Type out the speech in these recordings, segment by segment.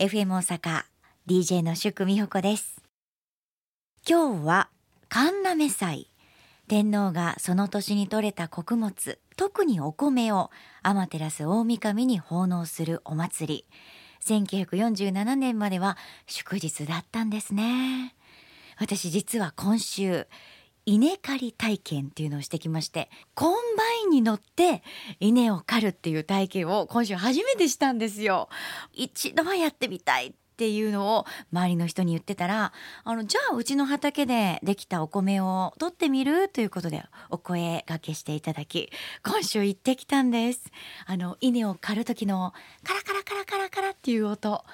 FM 大阪 DJ の宿美穂子です。今日は神嘗祭、天皇がその年に採れた穀物、特にお米を天照大神に奉納するお祭り。1947年までは祝日だったんですね。私実は今週稲刈り体験っていうのをしてきまして、コンバインに乗って稲を刈るっていう体験を今週初めてしたんですよ。一度はやってみたいっていうのを周りの人に言ってたら、じゃあうちの畑でできたお米を取ってみるということでお声掛けしていただき、今週行ってきたんです。稲を刈る時のカラカラカラカラカラっていう音、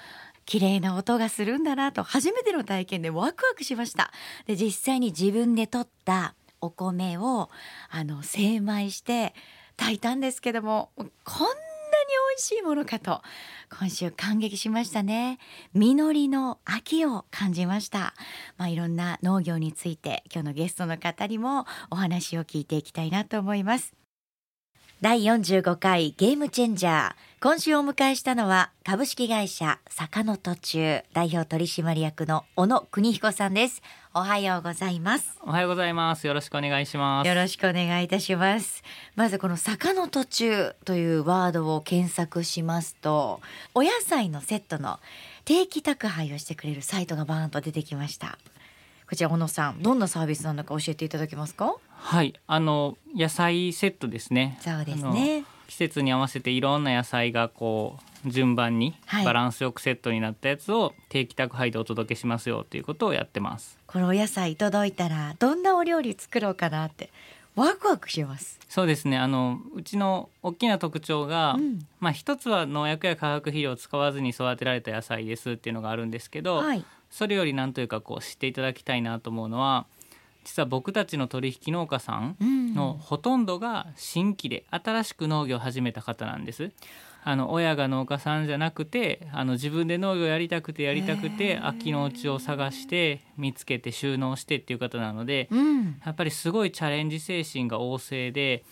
綺麗な音がするんだなと初めての体験でワクワクしました。で、実際に自分で取ったお米を精米して炊いたんですけども、こんなに美味しいものかと今週感激しましたね。実りの秋を感じました。いろんな農業について今日のゲストの方にもお話を聞いていきたいなと思います。第45回ゲームチェンジャー、今週お迎えしたのは株式会社坂の途中代表取締役の小野邦彦さんです。おはようございます。おはようございます。よろしくお願いします。よろしくお願いいたします。まずこの坂の途中というワードを検索しますと、お野菜のセットの定期宅配をしてくれるサイトがバーンと出てきました。こちら小野さん、どんなサービスなのか教えていただけますか？はい、野菜セットですね。そうですね、季節に合わせていろんな野菜がこう順番にバランスよくセットになったやつを定期宅配でお届けしますよということをやってます。このお野菜届いたらどんなお料理作ろうかなってワクワクします。そうですね、うちの大きな特徴が、一つは農薬や化学肥料を使わずに育てられた野菜ですっていうのがあるんですけど、はい、それよりなんというかこう知っていただきたいなと思うのは、実は僕たちの取引農家さんのほとんどが新規で新しく農業を始めた方なんです。親が農家さんじゃなくて、自分で農業やりたくて秋のうちを探して見つけて収納してっていう方なので、やっぱりすごいチャレンジ精神が旺盛で、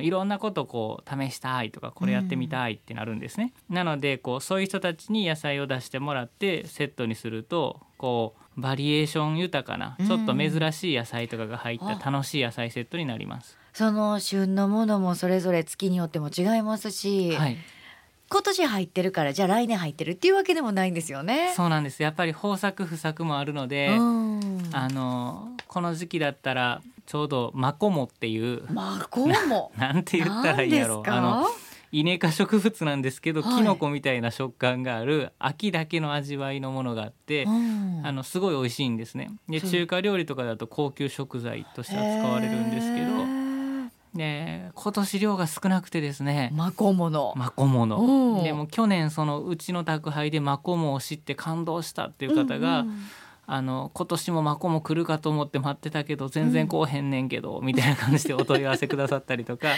いろんなことをこう試したいとかこれやってみたいってなるんですね。なのでこうそういう人たちに野菜を出してもらってセットにすると、こうバリエーション豊かなちょっと珍しい野菜とかが入った楽しい野菜セットになります。その旬のものもそれぞれ月によっても違いますし、はい、今年入ってるからじゃあ来年入ってるっていうわけでもないんですよね。そうなんです。やっぱり豊作不作もあるので、この時期だったらちょうどマコモっていうなんて言ったらいいやろう、イネ科植物なんですけど、キノコみたいな食感がある秋だけの味わいのものがあって、すごい美味しいんですね。で、中華料理とかだと高級食材として扱われるんですけど、ね、今年量が少なくてですね、マコモのでも去年そのうちの宅配でマコモを知って感動したっていう方が、今年もマコモ来るかと思って待ってたけど全然来へんねんけど、みたいな感じでお問い合わせくださったりとか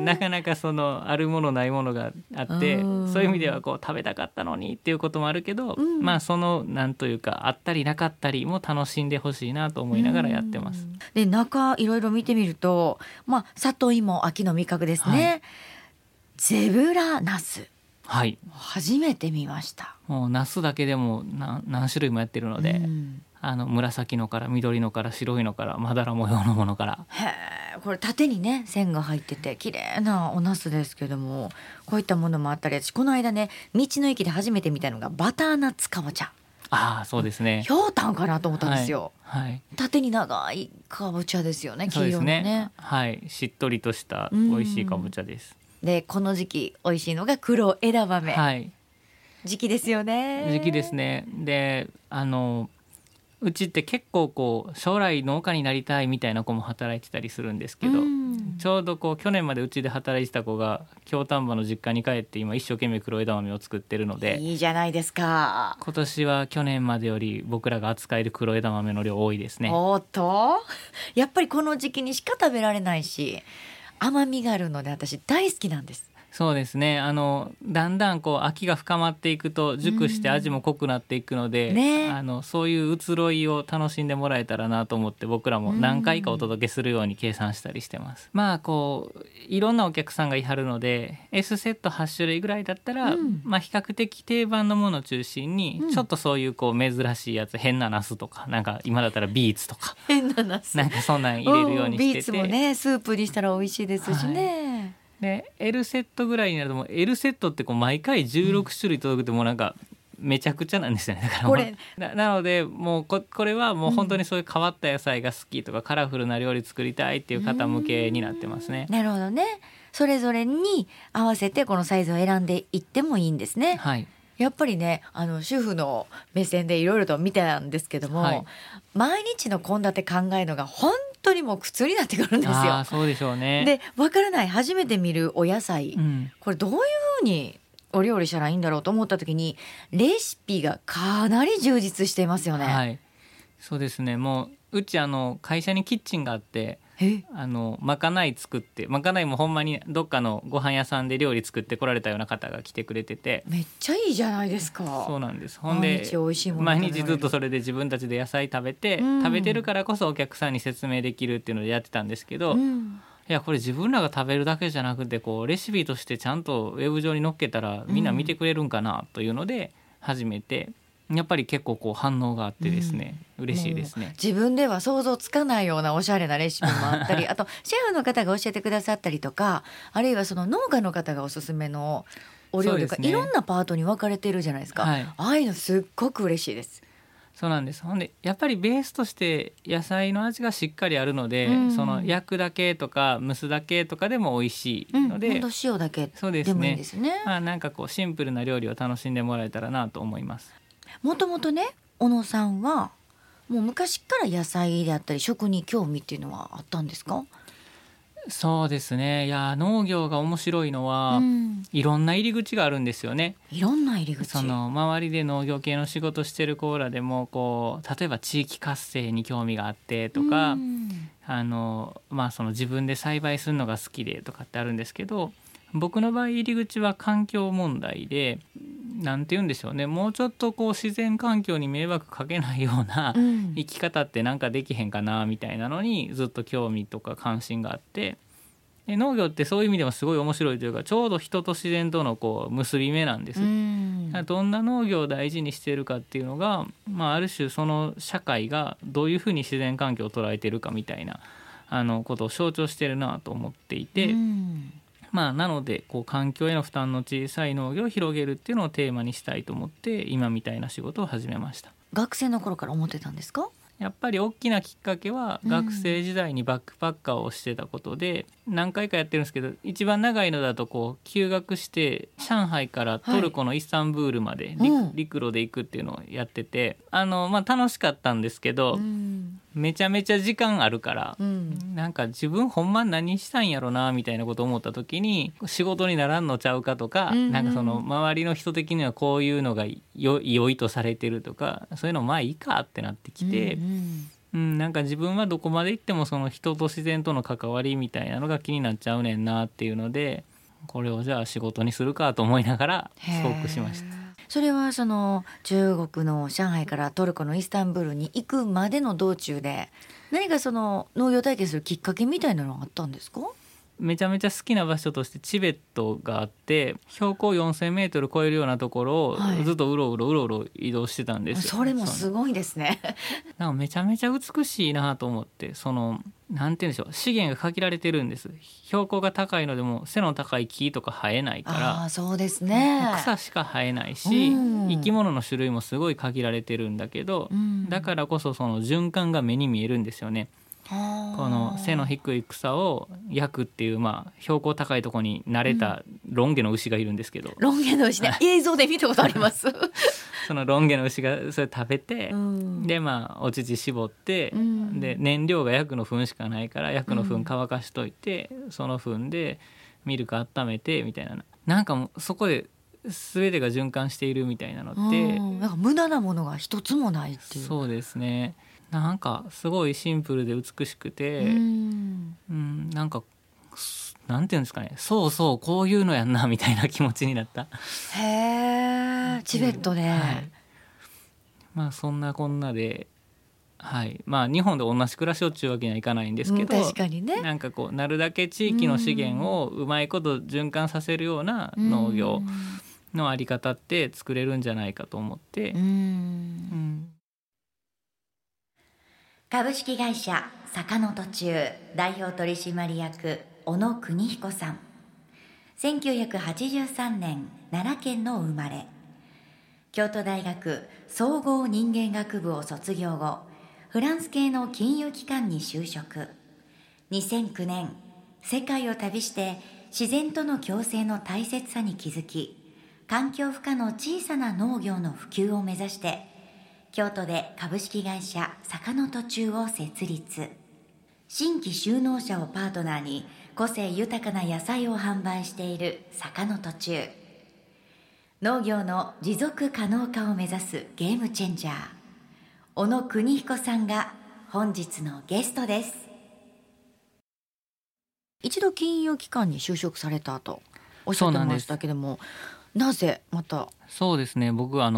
なかなかそのあるものないものがあって、そういう意味ではこう食べたかったのにっていうこともあるけど、そのなんというかあったりなかったりも楽しんでほしいなと思いながらやってます。で、中いろいろ見てみると、里芋、秋の味覚ですね、はい、ゼブラナス、はい、初めて見ました。もうナスだけでも 何種類もやってるので、紫のから緑のから白いのからまだら模様のものから、これ縦にね線が入ってて綺麗なおナスですけども、こういったものもあったり、私この間ね道の駅で初めて見たのがバターナッツかぼちゃ。ああ、そうですね、瓢箪かなと思ったんですよ、はいはい、縦に長いかぼちゃですよね、黄色の ね、はい、しっとりとした美味しいかぼちゃです。で、この時期美味しいのが黒枝豆、はい、時期ですね。で、うちって結構こう将来農家になりたいみたいな子も働いてたりするんですけど、ちょうどこう去年までうちで働いてた子が京丹波の実家に帰って今一生懸命黒枝豆を作ってるので、いいじゃないですか。今年は去年までより僕らが扱える黒枝豆の量多いですね。おっと、やっぱりこの時期にしか食べられないし甘みがあるので私大好きなんです。そうですね、だんだんこう秋が深まっていくと熟して味も濃くなっていくので、ね、そういう移ろいを楽しんでもらえたらなと思って、僕らも何回かお届けするように計算したりしてます。まあこういろんなお客さんがいはるので S セット8種類ぐらいだったら、まあ比較的定番のものを中心に、ちょっとそういうこう珍しいやつ、変なナスとか、なんか今だったらビーツとか変なナスなんかそんなん入れるようにしてて、ビーツもねスープにしたら美味しいですしね、はい。で L セットぐらいになると、もう L セットってこう毎回16種類届くと、もうなんかめちゃくちゃなんですよね。だからこれ なのでもう これはもう本当にそういう変わった野菜が好きとか、カラフルな料理作りたいっていう方向けになってますね。なるほどね。それぞれに合わせてこのサイズを選んでいってもいいんですね。はい、やっぱりね、主婦の目線でいろいろと見てたんですけども、はい、毎日の献立考えるのが本当にもう苦痛になってくるんですよ。あ、そうでしょうね。で、分からない、初めて見るお野菜、これどういうふうにお料理したらいいんだろうと思った時に、レシピがかなり充実していますよね。はい、そうですね。もううち会社にキッチンがあって、まかない作って、まかないもほんまにどっかのご飯屋さんで料理作って来られたような方が来てくれてて、めっちゃいいじゃないですか。そうなんです。ほんで毎日ずっとそれで自分たちで野菜食べて、食べてるからこそお客さんに説明できるっていうのでやってたんですけど、いやこれ自分らが食べるだけじゃなくて、こうレシピとしてちゃんとウェブ上に載っけたらみんな見てくれるんかなというので始めて、やっぱり結構こう反応があってですね、嬉しいですね。自分では想像つかないようなおしゃれなレシピもあったりあとシェフの方が教えてくださったりとか、あるいはその農家の方がおすすめのお料理とか、ね、いろんなパートに分かれてるじゃないですか。はい、ああいうのすっごく嬉しいです。そうなんです。ほんでやっぱりベースとして野菜の味がしっかりあるので、その焼くだけとか蒸すだけとかでも美味しいので、ほんと塩だけでもいいですね。まあ、なんかこうシンプルな料理を楽しんでもらえたらなと思います。もともとね、小野さんはもう昔から野菜であったり食に興味っていうのはあったんですか？そうですね。いや、農業が面白いのは、いろんな入り口があるんですよね。いろんな入り口。その周りで農業系の仕事してる子らでも、こう例えば地域活性に興味があってとか、まあ、その自分で栽培するのが好きでとかってあるんですけど、僕の場合入り口は環境問題で、なんて言うんでしょうね、もうちょっとこう自然環境に迷惑かけないような生き方ってなんかできへんかなみたいなのにずっと興味とか関心があって、で農業ってそういう意味でもすごい面白いというか、ちょうど人と自然とのこう結び目なんです。どんな農業を大事にしているかっていうのが、まあ、ある種その社会がどういうふうに自然環境を捉えているかみたいなことを象徴してるなと思っていて、まあ、なのでこう環境への負担の小さい農業を広げるっていうのをテーマにしたいと思って、今みたいな仕事を始めました。学生の頃から思ってたんですか？やっぱり大きなきっかけは、学生時代にバックパッカーをしてたことで、何回かやってるんですけど、一番長いのだとこう休学して上海からトルコのイスタンブールまで 陸路で行くっていうのをやってて、まあ、楽しかったんですけど、めちゃめちゃ時間あるから、なんか自分ほんま何したんやろなみたいなことを思った時に、仕事にならんのちゃうかとか、なんかその周りの人的にはこういうのが良いとされてるとか、そういうのまあいいかってなってきて、なんか自分はどこまで行ってもその人と自然との関わりみたいなのが気になっちゃうねんなっていうので、これをじゃあ仕事にするかと思いながら帰国しました。それはその中国の上海からトルコのイスタンブールに行くまでの道中で、何かその農業体験するきっかけみたいなのがあったんですか？めちゃめちゃ好きな場所としてチベットがあって、標高4000メートル超えるようなところをずっとうろうろ移動してたんですよ。それもすごいですね。なんかめちゃめちゃ美しいなと思って、そのなんて言うんでしょう、資源が限られてるんです。標高が高いのでも背の高い木とか生えないから、あ、そうですね、草しか生えないし、生き物の種類もすごい限られてるんだけど、だからこそその循環が目に見えるんですよね。この背の低い草を焼くっていう、まあ、標高高いところに慣れたロン毛の牛がいるんですけど、ロン毛の牛ね、映像で見たことあります。そのロン毛の牛がそれ食べて、で、まあ、お乳絞って、で燃料がヤクの糞しかないから、ヤクの糞乾かしといて、その糞でミルク温めてみたいな、なんかもうそこで全てが循環しているみたいなのって、なんか無駄なものが一つもないっていう。そうですね。なんかすごいシンプルで美しくて、なんかなんていうんですかね、そうそうこういうのやんなみたいな気持ちになった。へー、チベットで、はい、まあそんなこんなで、はい、まあ日本で同じ暮らしをっちゅうわけにはいかないんですけど、うん、確かにね、なんかこうなるだけ地域の資源をうまいこと循環させるような農業のあり方って作れるんじゃないかと思って、うんうん、株式会社坂の途中代表取締役小野邦彦さん、1983年奈良県の生まれ、京都大学総合人間学部を卒業後、フランス系の金融機関に就職。2009年世界を旅して自然との共生の大切さに気づき、環境負荷の小さな農業の普及を目指して京都で株式会社坂の途中を設立。新規就農者をパートナーに個性豊かな野菜を販売している坂の途中、農業の持続可能化を目指すゲームチェンジャー、小野邦彦さんが本日のゲストです。一度金融機関に就職されたとおっしゃってましたけども、 なぜまた。そうですね、僕な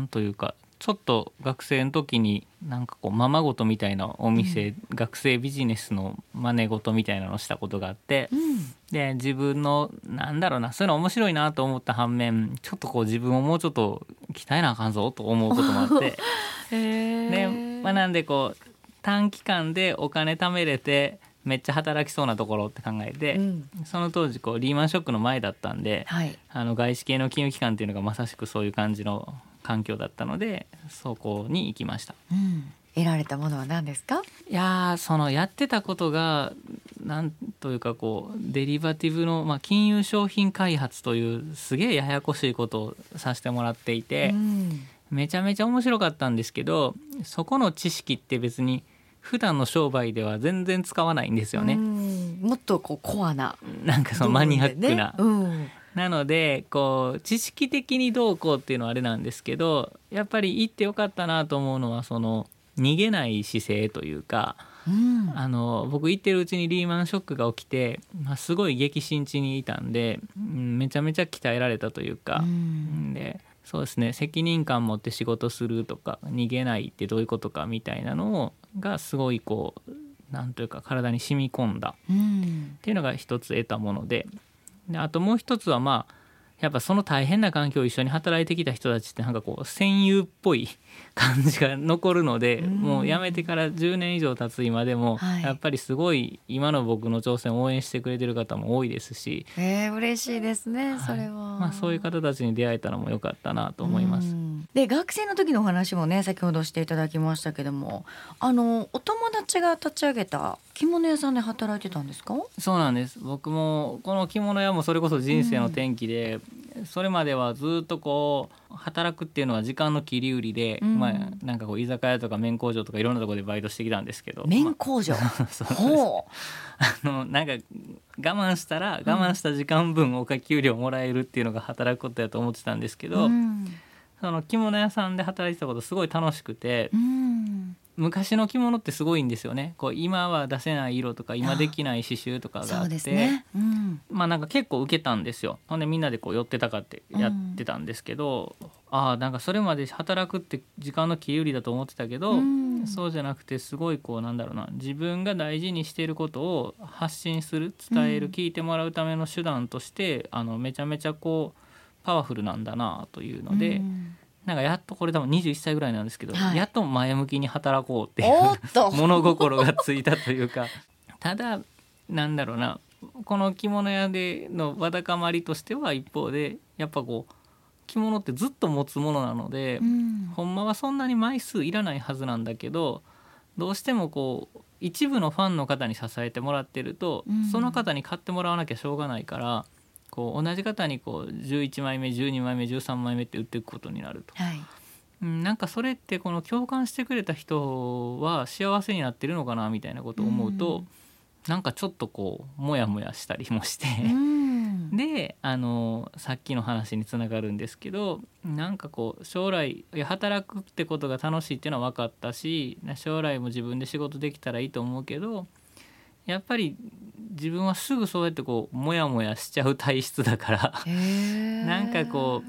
んというかちょっと学生の時になんかこうままごとみたいなお店、うん、学生ビジネスの真似事みたいなのをしたことがあって、うん、で自分のなんだろうな、そういうの面白いなと思った反面、ちょっとこう自分をもうちょっと鍛えなあかんぞと思うこともあってで、まあ、なんでこう短期間でお金貯めれてめっちゃ働きそうなところって考えて、うん、その当時こうリーマンショックの前だったんで、はい、外資系の金融機関っていうのがまさしくそういう感じの環境だったので、そこに行きました、うん、得られたものは何ですか。いや、そのやってたことがなんというかこうデリバティブの、まあ、金融商品開発というすげえややこしいことをさせてもらっていて、うん、めちゃめちゃ面白かったんですけど、そこの知識って別に普段の商売では全然使わないんですよね。うん、もっとこうコアな、なんかそのマニアックな、うん、なのでこう知識的にどうこうっていうのはあれなんですけど、やっぱり行ってよかったなと思うのはその逃げない姿勢というか、うん、僕行ってるうちにリーマンショックが起きて、まあ、すごい激震地にいたんで、うん、めちゃめちゃ鍛えられたというか、うん、でそうですね、責任感持って仕事するとか逃げないってどういうことかみたいなのがすごいこうなんというか体に染み込んだっていうのが一つ得たもので、あともう一つはまあやっぱその大変な環境を一緒に働いてきた人たちってなんかこう戦友っぽい感じが残るので、もう辞めてから10年以上経つ今でもやっぱりすごい今の僕の挑戦を応援してくれてる方も多いですし、嬉しいですねそれは、はい、まあ、そういう方たちに出会えたのも良かったなと思います。で、学生の時のお話もね先ほどしていただきましたけども、お友達が立ち上げた着物屋さんで働いてたんですか。そうなんです、僕もこの着物屋もそれこそ人生の転機で、それまではずっとこう働くっていうのは時間の切り売りで、まあ、なんかこう居酒屋とか麺工場とかいろんなところでバイトしてきたんですけど、麺工場、まあ、ほうなんか我慢した時間分お給料もらえるっていうのが働くことだと思ってたんですけど、その着物屋さんで働いてたことすごい楽しくて、昔の着物ってすごいんですよね。こう今は出せない色とか今できない刺繍とかがあって、そうですね、うん、まあなんか結構受けたんですよ。ほんでみんなでこう寄ってたかってやってたんですけど、うん、なんかそれまで働くって時間の切り売りだと思ってたけど、うん、そうじゃなくてすごいこうなんだろうな、自分が大事にしていることを発信する、伝える、聞いてもらうための手段として、うん、めちゃめちゃこうパワフルなんだなというので、うん、なんかやっとこれ多分21歳ぐらいなんですけど、はい、やっと前向きに働こうっていう物心がついたというかただなんだろうな、この着物屋でのわだかまりとしては一方でやっぱこう着物ってずっと持つものなので、うん、ほんまはそんなに枚数いらないはずなんだけど、どうしてもこう一部のファンの方に支えてもらってると、うん、その方に買ってもらわなきゃしょうがないから、こう同じ方にこう11枚目12枚目13枚目って売っていくことになると、はい、なんかそれってこの共感してくれた人は幸せになってるのかなみたいなことを思うと、うん、なんかちょっとこうモヤモヤしたりもして、うん、でさっきの話につながるんですけど、なんかこう将来働くってことが楽しいっていうのは分かったし、将来も自分で仕事できたらいいと思うけど、やっぱり自分はすぐそうやってこうモヤモヤしちゃう体質だからなんかこ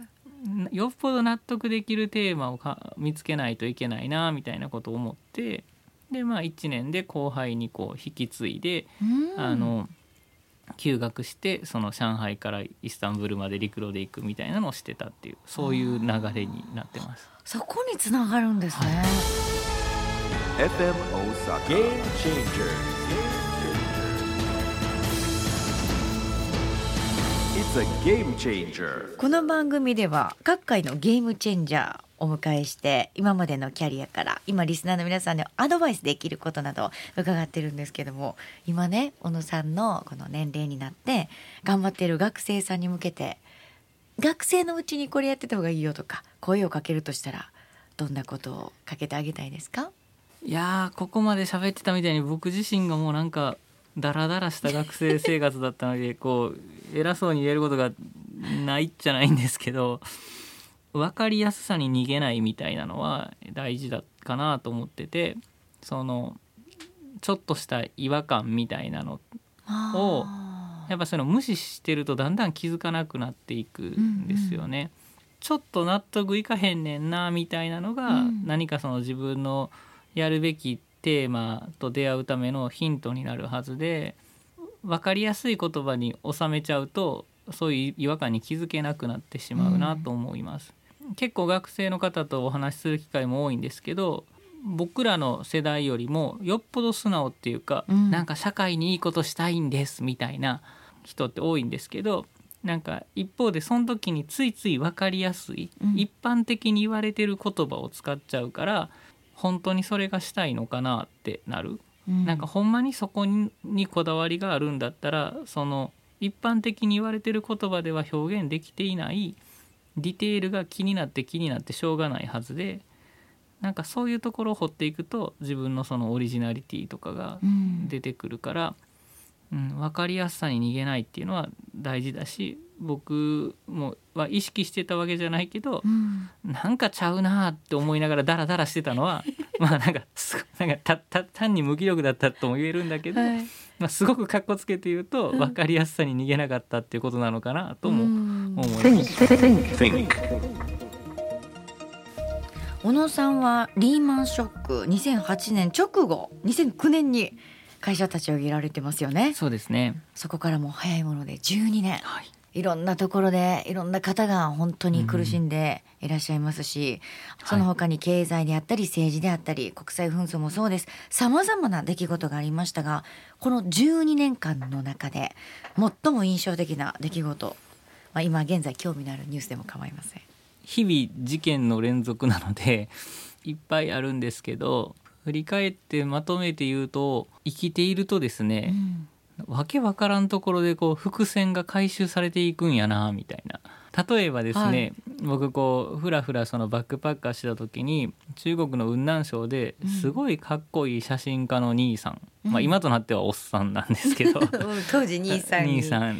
うよっぽど納得できるテーマを見つけないといけないなみたいなことを思って、で、まあ、1年で後輩にこう引き継いで、休学してその上海からイスタンブールまで陸路で行くみたいなのをしてたっていう、そういう流れになってます。そこにつながるんですね、はい、FM 大阪 Game Changer It's a game changer。 この番組では各界のゲームチェンジャーをお迎えして、今までのキャリアから今リスナーの皆さんにアドバイスできることなど伺ってるんですけども、今ね小野さんのこの年齢になって頑張ってる学生さんに向けて、学生のうちにこれやってた方がいいよとか声をかけるとしたらどんなことをかけてあげたいですか？いやここまで喋ってたみたいに僕自身がもうなんかだらだらした学生生活だったのでこう偉そうに言えることがないっちゃないんですけど、分かりやすさに逃げないみたいなのは大事だかなと思ってて、そのちょっとした違和感みたいなのをやっぱその無視してるとだんだん気づかなくなっていくんですよね、うんうん、ちょっと納得いかへんねんなみたいなのが、何かその自分のやるべきテーマと出会うためのヒントになるはずで、分かりやすい言葉に収めちゃうとそういう違和感に気づけなくなってしまうなと思います、結構学生の方とお話しする機会も多いんですけど、僕らの世代よりもよっぽど素直っていうか、なんか社会にいいことしたいんですみたいな人って多いんですけど、なんか一方でその時についつい分かりやすい、一般的に言われてる言葉を使っちゃうから、本当にそれがしたいのかなってなる、なんかほんまにそこにこだわりがあるんだったら、その一般的に言われてる言葉では表現できていないディテールが気になってしょうがないはずで、なんかそういうところを掘っていくと自分のそのオリジナリティとかが出てくるから、分かりやすさに逃げないっていうのは大事だし、僕もは意識してたわけじゃないけど、なんかちゃうなって思いながらダラダラしてたのはまあなんか単に無気力だったとも言えるんだけど、はい、まあ、すごくかっこつけて言うと分かりやすさに逃げなかったっていうことなのかなとも思います、小野さんはリーマンショック2008年直後2009年に会社立ち上げられてますよね。そうですね。そこからもう早いもので12年、はい、いろんなところでいろんな方が本当に苦しんでいらっしゃいますし、その他に経済であったり政治であったり国際紛争もそうです。さまざまな出来事がありましたが、この12年間の中で最も印象的な出来事、今現在興味のあるニュースでも構いません。日々事件の連続なのでいっぱいあるんですけど、振り返ってまとめて言うと、生きているとですね、わけわからんところでこう伏線が回収されていくんやなみたいな。例えばですね、僕こうふらふらそのバックパッカーしてた時に、中国の雲南省ですごいかっこいい写真家の兄さん、今となってはおっさんなんですけど当時兄さん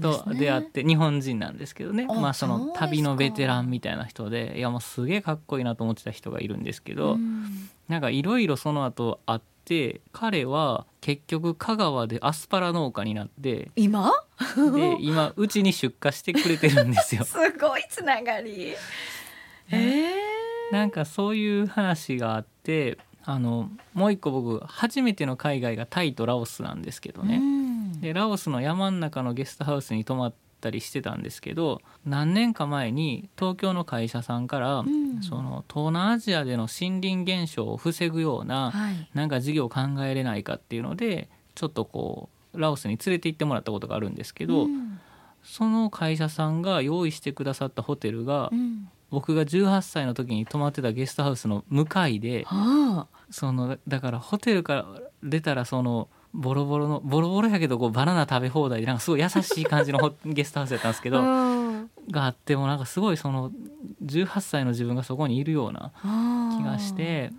と出会って、日本人なんですけどね、まあその旅のベテランみたいな人で、いやもうすげえかっこいいなと思ってた人がいるんですけど、なんかいろいろその後あって、で彼は結局香川でアスパラ農家になって、今うちに出荷してくれてるんですよすごいつながり、なんかそういう話があって、もう一個僕初めての海外がタイとラオスなんですけどね、でラオスの山ん中のゲストハウスに泊まったりしてたんですけど、何年か前に東京の会社さんから、その東南アジアでの森林減少を防ぐような、なんか事業を考えれないかっていうので、ちょっとこうラオスに連れて行ってもらったことがあるんですけど、その会社さんが用意してくださったホテルが、僕が18歳の時に泊まってたゲストハウスの向かいで、そのだからホテルから出たらそのボロボロやけどこうバナナ食べ放題で、なんかすごい優しい感じのゲストハウスだったんですけどがあって、もなんかすごいその18歳の自分がそこにいるような気がして、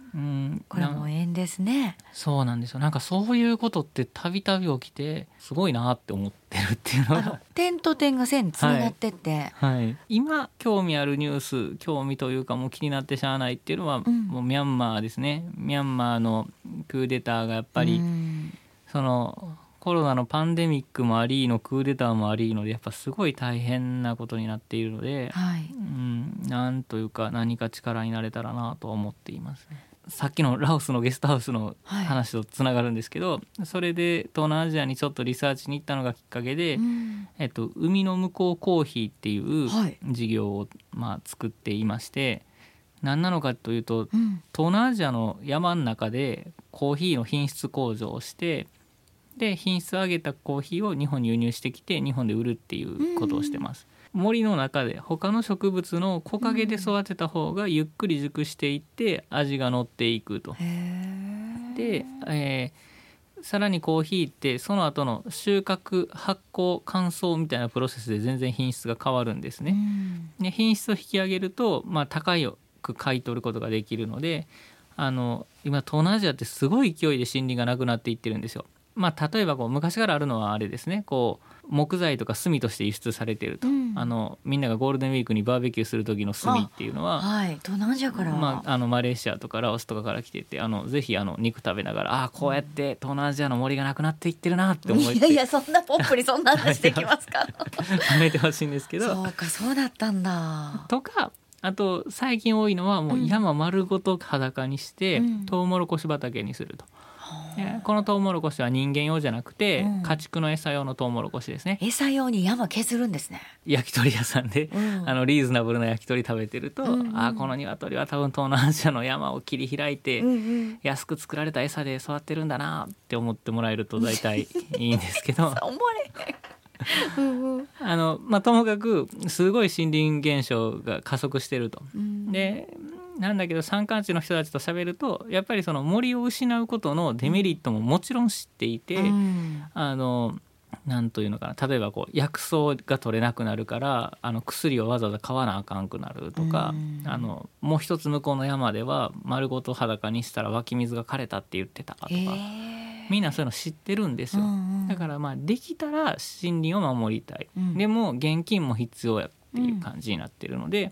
これも縁ですね。そうなんですよ。なんかそういうことってたびたび起きて、すごいなって思ってるっていうのが、点と点が線つながってって、今興味あるニュース、興味というかもう気になってしゃあないっていうのは、もうミャンマーですね。ミャンマーのクーデターがやっぱりそのコロナのパンデミックもありのクーデターもありのでやっぱすごい大変なことになっているので、はい、うん、なんというか何か力になれたらなと思っていますね。さっきのラオスのゲストハウスの話とつながるんですけど、はい、それで東南アジアにちょっとリサーチに行ったのがきっかけで、うん、海の向こうコーヒーっていう事業を作っていまして、はい、何なのかというと、うん、東南アジアの山の中でコーヒーの品質向上をして、で品質を上げたコーヒーを日本に輸入してきて日本で売るっていうことをしてます、うん、森の中で他の植物の木陰で育てた方がゆっくり熟していって味が乗っていくと、うん、で、さらにコーヒーってその後の収穫発酵乾燥みたいなプロセスで全然品質が変わるんですね、うん、で品質を引き上げると、高く買い取ることができるので、今東南アジアってすごい勢いで森林がなくなっていってるんですよ。例えば昔からあるのはあれですね、木材とか炭として輸出されていると、うん、みんながゴールデンウィークにバーベキューする時の炭っていうのは、はい、東南アジアから、マレーシアとかラオスとかから来てて、ぜひ肉食べながらこうやって東南アジアの森がなくなっていってるなって思って、いやいやそんなポップにそんな話できますか考えてほしいんですけど、そうかそうだったんだとか、あと最近多いのはもう山丸ごと裸にして、うん、トウモロコシ畑にすると。このトウモロコシは人間用じゃなくて、うん、家畜の餌用のトウモロコシですね。餌用に山削るんですね。焼き鳥屋さんで、うん、リーズナブルな焼き鳥食べてると、うんうん、この鶏は多分東南アジアの山を切り開いて、うんうん、安く作られた餌で育ってるんだなって思ってもらえると大体いいんですけど思われへんともかくすごい森林現象が加速してると、うん、でなんだけど山間地の人たちと喋るとやっぱりその森を失うことのデメリットももちろん知っていて、うん、なんというのかな、例えば薬草が取れなくなるから薬をわざわざ買わなあかんくなるとか、うん、もう一つ向こうの山では丸ごと裸にしたら湧き水が枯れたって言ってたとか、みんなそういうの知ってるんですよ、うんうん、だからできたら森林を守りたい、うん、でも現金も必要やっていう感じになってるので、うん、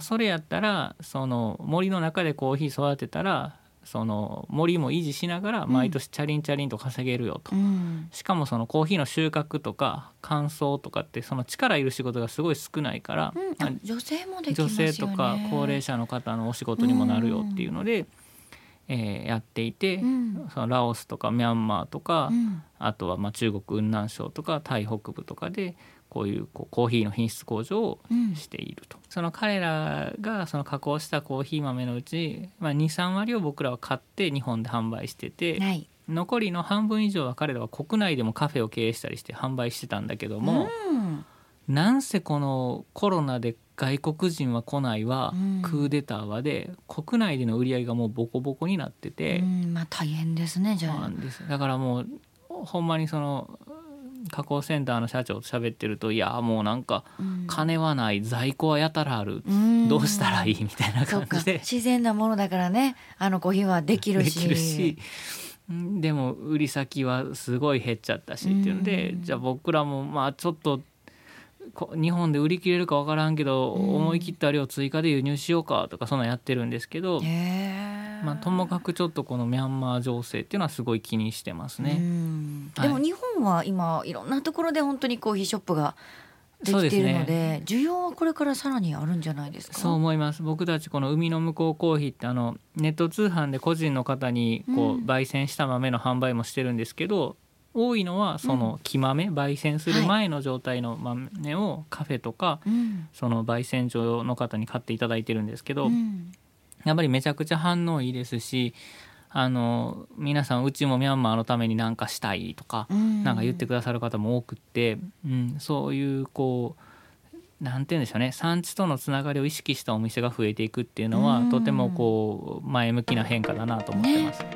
それやったらその森の中でコーヒー育てたらその森も維持しながら毎年チャリンチャリンと稼げるよと、うん、しかもそのコーヒーの収穫とか乾燥とかってその力いる仕事がすごい少ないから、うん、女性もできますよね。女性とか高齢者の方のお仕事にもなるよっていうので、うん、やっていて、うん、そのラオスとかミャンマーとか、うん、あとは中国雲南省とかタイ北部とかでこういうコーヒーの品質向上をしていると、うん、その彼らがその加工したコーヒー豆のうち、2,3 割を僕らは買って日本で販売してて、はい、残りの半分以上は彼らは国内でもカフェを経営したりして販売してたんだけども、うん、なんせこのコロナで外国人は来ないわ、うん、クーデターはで国内での売り上げがもうボコボコになってて、うん、大変ですね。じゃあなんです。だからもうほんまにその加工センターの社長と喋ってると、いやもうなんか金はない、うん、在庫はやたらある、うん、どうしたらいいみたいな感じで、自然なものだからね、コーヒーはできるし、でも売り先はすごい減っちゃったしっていうので、うん、じゃあ僕らもちょっと日本で売り切れるか分からんけど、うん、思い切った量追加で輸入しようかとかそんなやってるんですけど、ともかくちょっとこのミャンマー情勢っていうのはすごい気にしてますね、うん、はい、でも日本は今いろんなところで本当にコーヒーショップができているの で、需要はこれからさらにあるんじゃないですか。そう思います。僕たちこの海の向こうコーヒーってネット通販で個人の方に焙煎した豆の販売もしてるんですけど、うん、多いのはその木豆、焙煎する前の状態の豆をカフェとか、うん、その焙煎所の方に買っていただいてるんですけど、うん、やっぱりめちゃくちゃ反応いいですし、皆さんうちもミャンマーのために何かしたいとか、うん、なんか言ってくださる方も多くって、うん、そういうなんて言うんでしょうね、産地とのつながりを意識したお店が増えていくっていうのは、うん、とても前向きな変化だなと思ってます、ね。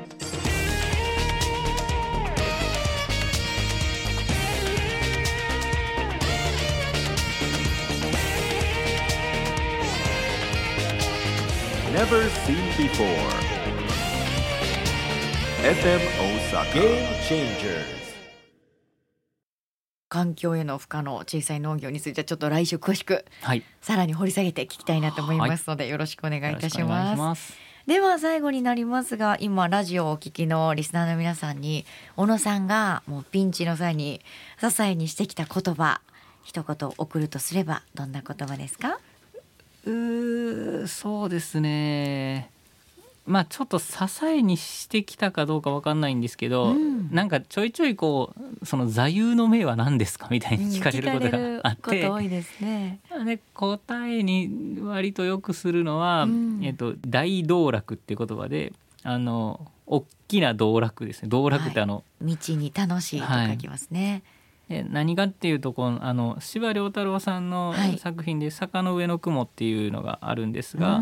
Never seen before. FM Osaka Game Changers。 環境への負荷の小さい農業についてはちょっと来週詳しく、はい、さらに掘り下げて聞きたいなと思いますので、はい、よろしくお願いいたします。では最後になりますが、今ラジオをお聞きのリスナーの皆さんに小野さんがもうピンチの際に支えにしてきた言葉、一言送るとすればどんな言葉ですか？そうですね、まあちょっと支えにしてきたかどうか分かんないんですけど、なんかちょいちょいこうその座右の銘は何ですかみたいに聞かれることがあって、こと多いですね。で答えに割とよくするのは、大道楽っていう言葉で、大きな道楽ですね。道楽って道に楽しいと書きますね。で何かっていうと司馬遼太郎さんの作品で坂の上の雲っていうのがあるんですが、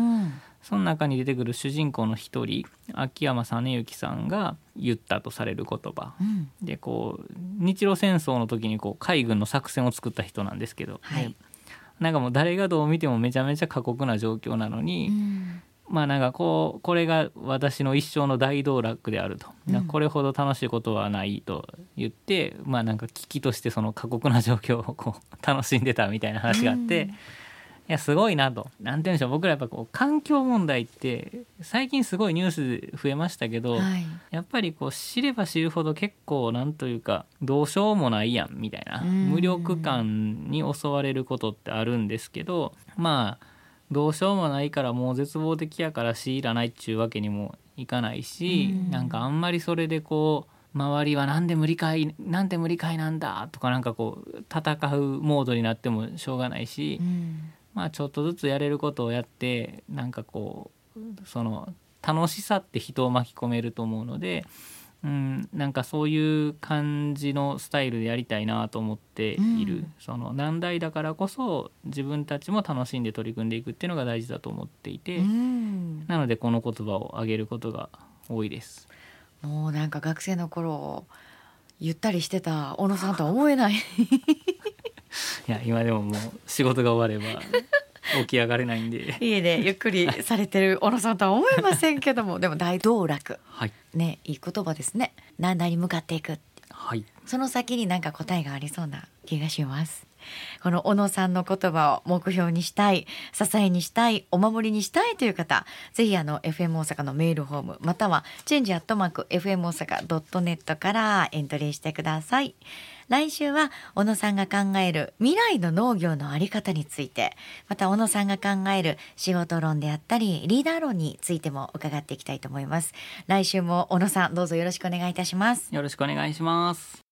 その中に出てくる主人公の一人秋山実之さんが言ったとされる言葉、でこう日露戦争の時にこう海軍の作戦を作った人なんですけど、なんかもう誰がどう見てもめちゃめちゃ過酷な状況なのに、まあなんかこれが私の一生の大道楽であると、これほど楽しいことはないと言って、まあなんか危機としてその過酷な状況をこう楽しんでたみたいな話があって、いやすごいなと、なんて言うんでしょう、僕らやっぱこう環境問題って最近すごいニュース増えましたけど、やっぱりこう知れば知るほど結構なんというかどうしようもないやんみたいな無力感に襲われることってあるんですけど、まあどうしようもないからもう絶望的やからしいらないっちゅうわけにもいかないし、なんかあんまりそれでこう周りはなんで無理かいなんだとか、なんかこう戦うモードになってもしょうがないし、まあちょっとずつやれることをやって、なんかこうその楽しさって人を巻き込めると思うので、なんかそういう感じのスタイルでやりたいなと思っている、その難題だからこそ自分たちも楽しんで取り組んでいくっていうのが大事だと思っていて、なのでこの言葉をあげることが多いです。もうなんか学生の頃ゆったりしてた小野さんとは思えないいや今でももう仕事が終われば起き上がれないんで家でゆっくりされてる小野さんとは思えませんけどもでも大道楽、ね、いい言葉ですね。難題に向かっていく、その先になんか答えがありそうな気がします。この小野さんの言葉を目標にしたい、支えにしたい、お守りにしたいという方、ぜひFM 大阪のメールフォームまたはchange@fm osaka.net からエントリーしてください。来週は小野さんが考える未来の農業のあり方について、また小野さんが考える仕事論であったりリーダー論についても伺っていきたいと思います。来週も小野さんどうぞよろしくお願いいたします。よろしくお願いします。